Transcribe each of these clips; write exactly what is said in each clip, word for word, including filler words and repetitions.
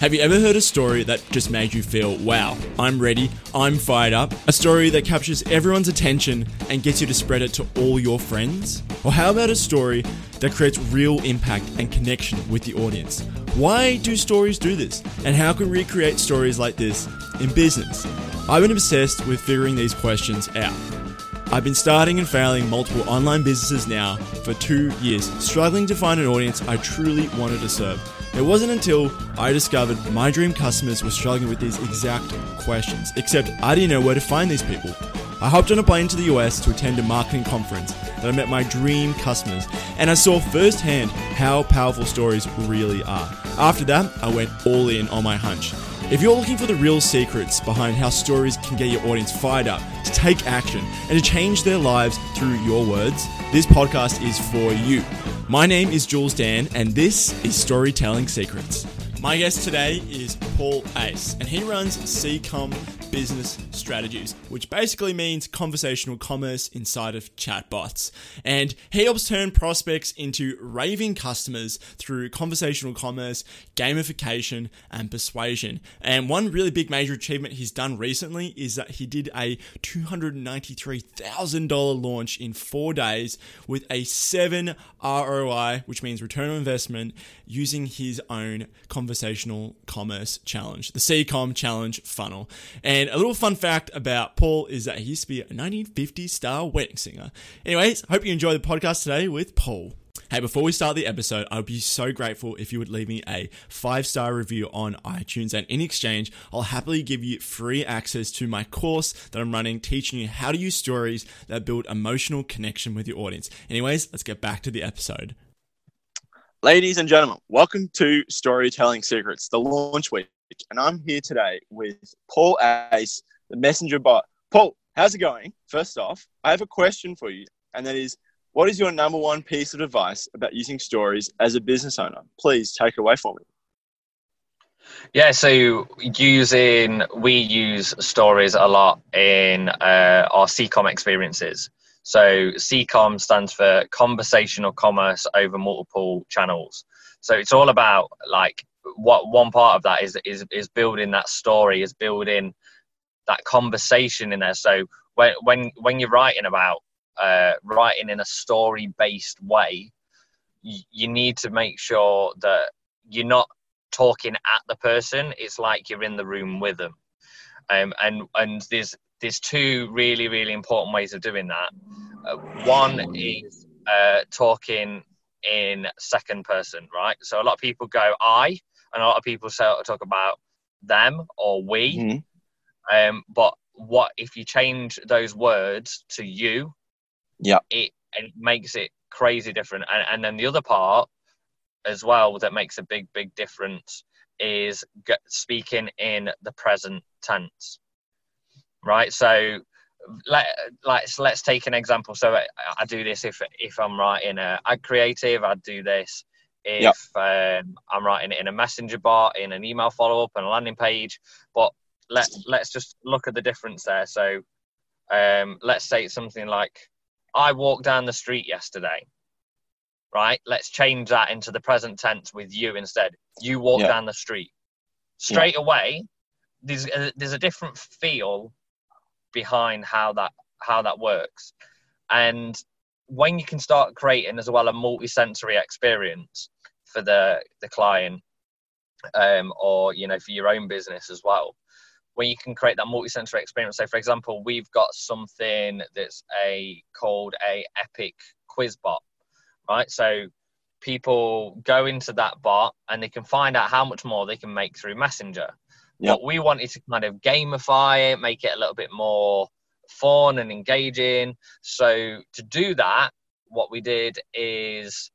Have you ever heard a story that just made you feel, wow, I'm ready, I'm fired up? A story that captures everyone's attention and gets you to spread it to all your friends? Or how about a story that creates real impact and connection with the audience? Why do stories do this? And how can we create stories like this in business? I've been obsessed with figuring these questions out. I've been starting and failing multiple online businesses now for two years, struggling to find an audience I truly wanted to serve. It wasn't until I discovered my dream customers were struggling with these exact questions, except I didn't know where to find these people. I hopped on a plane to the U S to attend a marketing conference that I met my dream customers, and I saw firsthand how powerful stories really are. After that, I went all in on my hunch. If you're looking for the real secrets behind how stories can get your audience fired up, to take action, and to change their lives through your words, this podcast is for you. My name is Jules Dan, and this is Storytelling Secrets. My guest today is Paul Ace, and he runs C C O M Business Strategies, which basically means conversational commerce inside of chatbots. And he helps turn prospects into raving customers through conversational commerce, gamification, and persuasion. And one really big major achievement he's done recently is that he did a two hundred ninety-three thousand dollars launch in four days with a seven R O I, which means return on investment, using his own conversational commerce challenge, the C C O M challenge funnel. And a little fun fact about Paul is that he used to be a nineteen fifty star wedding singer. Anyways, hope you enjoy the podcast today with Paul. Hey, before we start the episode, I would be so grateful if you would leave me a five-star review on iTunes, and in exchange, I'll happily give you free access to my course that I'm running, teaching you how to use stories that build emotional connection with your audience. Anyways, let's get back to the episode. Ladies and gentlemen, welcome to Storytelling Secrets, the launch week. And I'm here today with Paul Ace, the messenger bot. Paul, how's it going? First off, I have a question for you, and that is, what is your number one piece of advice about using stories as a business owner? Please take it away from me. Yeah, so using, we use stories a lot in uh, our C C O M experiences. So C C O M stands for conversational commerce over multiple channels. So it's all about like what one part of that is is is building that story, is building that conversation in there. So when when when you're writing about uh, writing in a story-based way, you, you need to make sure that you're not talking at the person. It's like you're in the room with them, um, and and there's. There's two really, really important ways of doing that. Uh, one is uh, talking in second person, right? So a lot of people go I, and a lot of people say, talk about them or we. Mm-hmm. Um, but what if you change those words to you? Yeah, it, it makes it crazy different. And, and then the other part as well that makes a big, big difference is speaking in the present tense. Right, so let like so let's take an example. So I, I do this if if I'm writing a ad creative. I do this if yep. um, I'm writing it in a messenger bot, in an email follow up, and a landing page. But let let's just look at the difference there. So um, let's say it's something like, I walked down the street yesterday. Right, let's change that into the present tense with you instead. You walked yep. down the street. Straight yep. away, there's a, there's a different feel behind how that how that works. And when you can start creating as well a multi-sensory experience for the the client, um or you know for your own business as well, when you can create that multi-sensory experience. So for example, we've got something that's a called a Epic Quiz Bot, right? So people go into that bot and they can find out how much more they can make through Messenger. Yep. But we wanted to kind of gamify it, make it a little bit more fun and engaging. So to do that, what we did is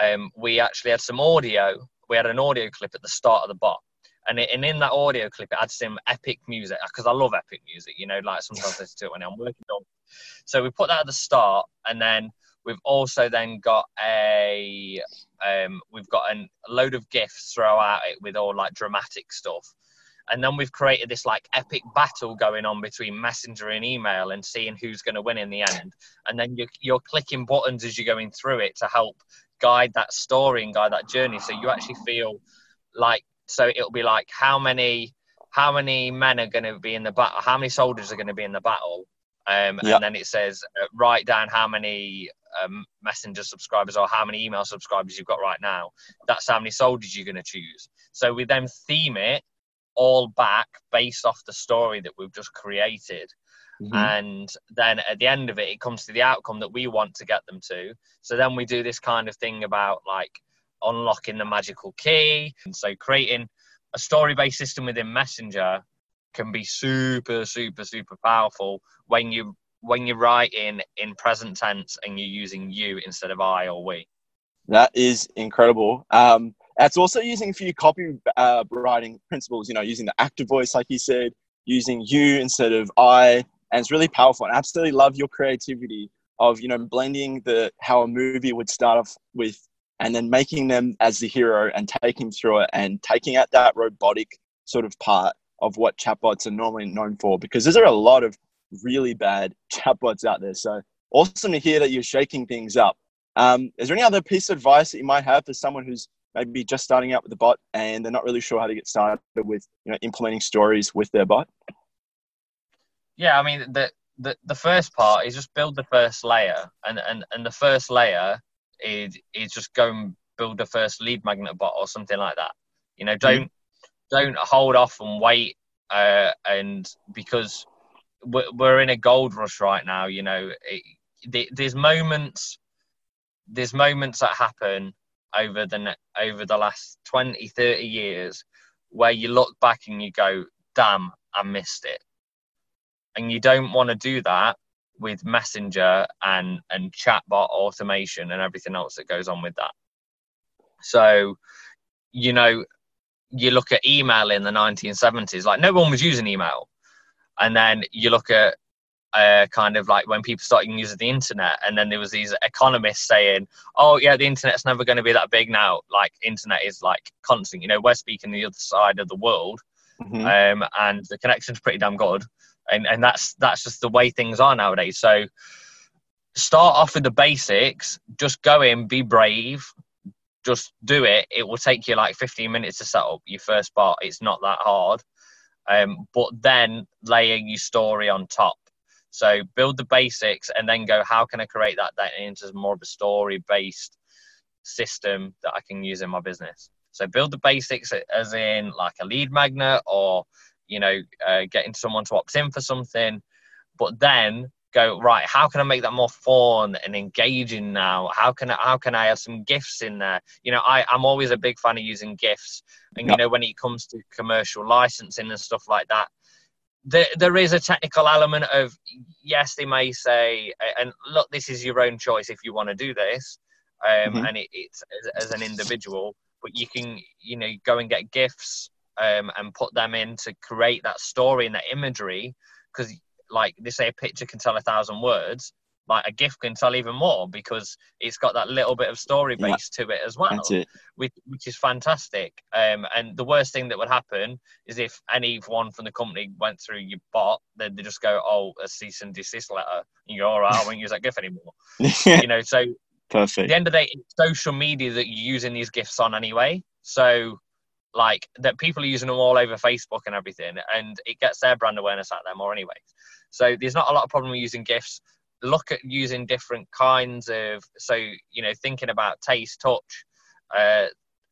um, we actually had some audio. We had an audio clip at the start of the bot. And, it, and in that audio clip, it had some epic music, because I love epic music, you know, like sometimes I listen to it when I'm working on. So we put that at the start, and then we've also then got a, um, we've got an, a load of GIFs throughout it with all like dramatic stuff. And then we've created this like epic battle going on between Messenger and email and seeing who's going to win in the end. And then you're, you're clicking buttons as you're going through it to help guide that story and guide that journey. So you actually feel like So it'll be like how many how many men are going to be in the battle, how many soldiers are going to be in the battle, um, yeah. and then it says uh, write down how many um, messenger subscribers or how many email subscribers you've got right now. That's how many soldiers you're going to choose. So we then theme it all back based off the story that we've just created. Mm-hmm. And then at the end of it, it comes to the outcome that we want to get them to. So then we do this kind of thing about like unlocking the magical key. And so creating a story-based system within Messenger can be super, super, super powerful when you when you're writing in present tense and you're using you instead of I or we. That is incredible. Um, that's also using a few copywriting uh, principles, you know, using the active voice, like you said, using you instead of I. And it's really powerful. And I absolutely love your creativity of, you know, blending the how a movie would start off with and then making them as the hero and taking through it and taking out that robotic sort of part of what chatbots are normally known for, because there's a lot of really bad chatbots out there. So awesome to hear that you're shaking things up. Um, is there any other piece of advice that you might have for someone who's maybe just starting out with the bot and they're not really sure how to get started with, you know, implementing stories with their bot? Yeah, I mean, the, the, the first part is just build the first layer. And, and, and the first layer is, is just go and build the first lead magnet bot or something like that. You know, don't mm-hmm. don't hold off and wait. Uh, and because we're, we're in a gold rush right now, you know, it, there's moments there's moments that happen over the, over the last twenty, thirty years where you look back and you go, damn, I missed it. And you don't want to do that with Messenger and, and chatbot automation and everything else that goes on with that. So, you know, you look at email in the nineteen seventies, like no one was using email. And then you look at uh, kind of like when people started using the internet, and then there was these economists saying, oh yeah, the internet's never going to be that big now. Like internet is like constant, you know, we're speaking the other side of the world, mm-hmm. um, and the connection's pretty damn good. And and that's that's just the way things are nowadays. So start off with the basics. Just go in, be brave, just do it. It will take you like fifteen minutes to set up your first bot. It's not that hard. Um, but then layer your story on top. So build the basics and then go, how can I create that, that into more of a story-based system that I can use in my business? So build the basics as in like a lead magnet or you know, uh, getting someone to opt in for something, but then go, right, how can I make that more fun and engaging now? How can I, how can I have some GIFs in there? You know, I, I'm always a big fan of using GIFs. And, you know, when it comes to commercial licensing and stuff like that, there, there is a technical element of, yes, they may say, and look, this is your own choice if you want to do this. Um, mm-hmm. And it, it's as, as an individual, but you can, you know, go and get GIFs Um, and put them in to create that story and that imagery, because like they say, a picture can tell a thousand words, like a GIF can tell even more because it's got that little bit of story base yeah. to it as well, it. Which, which is fantastic. Um, and the worst thing that would happen is if anyone from the company went through your bot, then they just go, oh, a cease and desist letter. And you go, all right, I won't use that GIF anymore. You know, so perfect. At the end of the day, it's social media that you're using these GIFs on anyway. So like that people are using them all over Facebook and everything, and it gets their brand awareness out there more anyway. So there's not a lot of problem with using GIFs. Look at using different kinds of, so, you know, thinking about taste, touch, uh,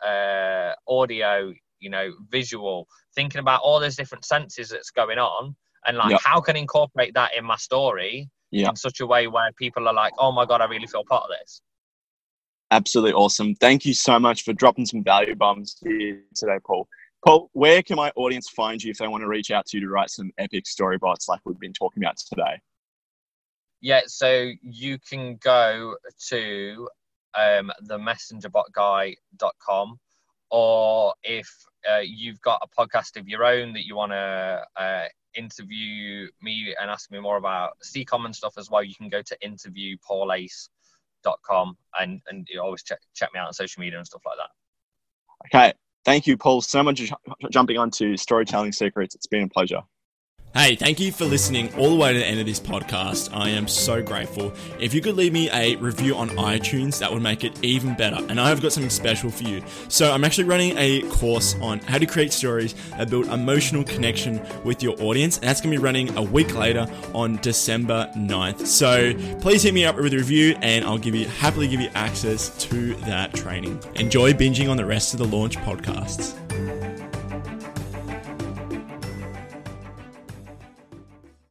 uh, audio, you know, visual, thinking about all those different senses that's going on. And like, yep. how can I incorporate that in my story yep. in such a way where people are like, oh my God, I really feel part of this. Absolutely awesome. Thank you so much for dropping some value bombs here today, Paul. Paul, where can my audience find you if they want to reach out to you to write some epic story bots like we've been talking about today? Yeah, so you can go to um, the messenger bot guy dot com, or if uh, you've got a podcast of your own that you want to uh, interview me and ask me more about C COM and stuff as well, you can go to interview paul ace dot com and and you always check check me out on social media and stuff like that. Okay, thank you, Paul, so much for jumping on to Storytelling Secrets. It's been a pleasure. Hey, thank you for listening all the way to the end of this podcast. I am so grateful. If you could leave me a review on iTunes, that would make it even better. And I've got something special for you. So I'm actually running a course on how to create stories that build emotional connection with your audience. And that's going to be running a week later on December ninth. So please hit me up with a review and I'll give you happily give you access to that training. Enjoy binging on the rest of the launch podcasts.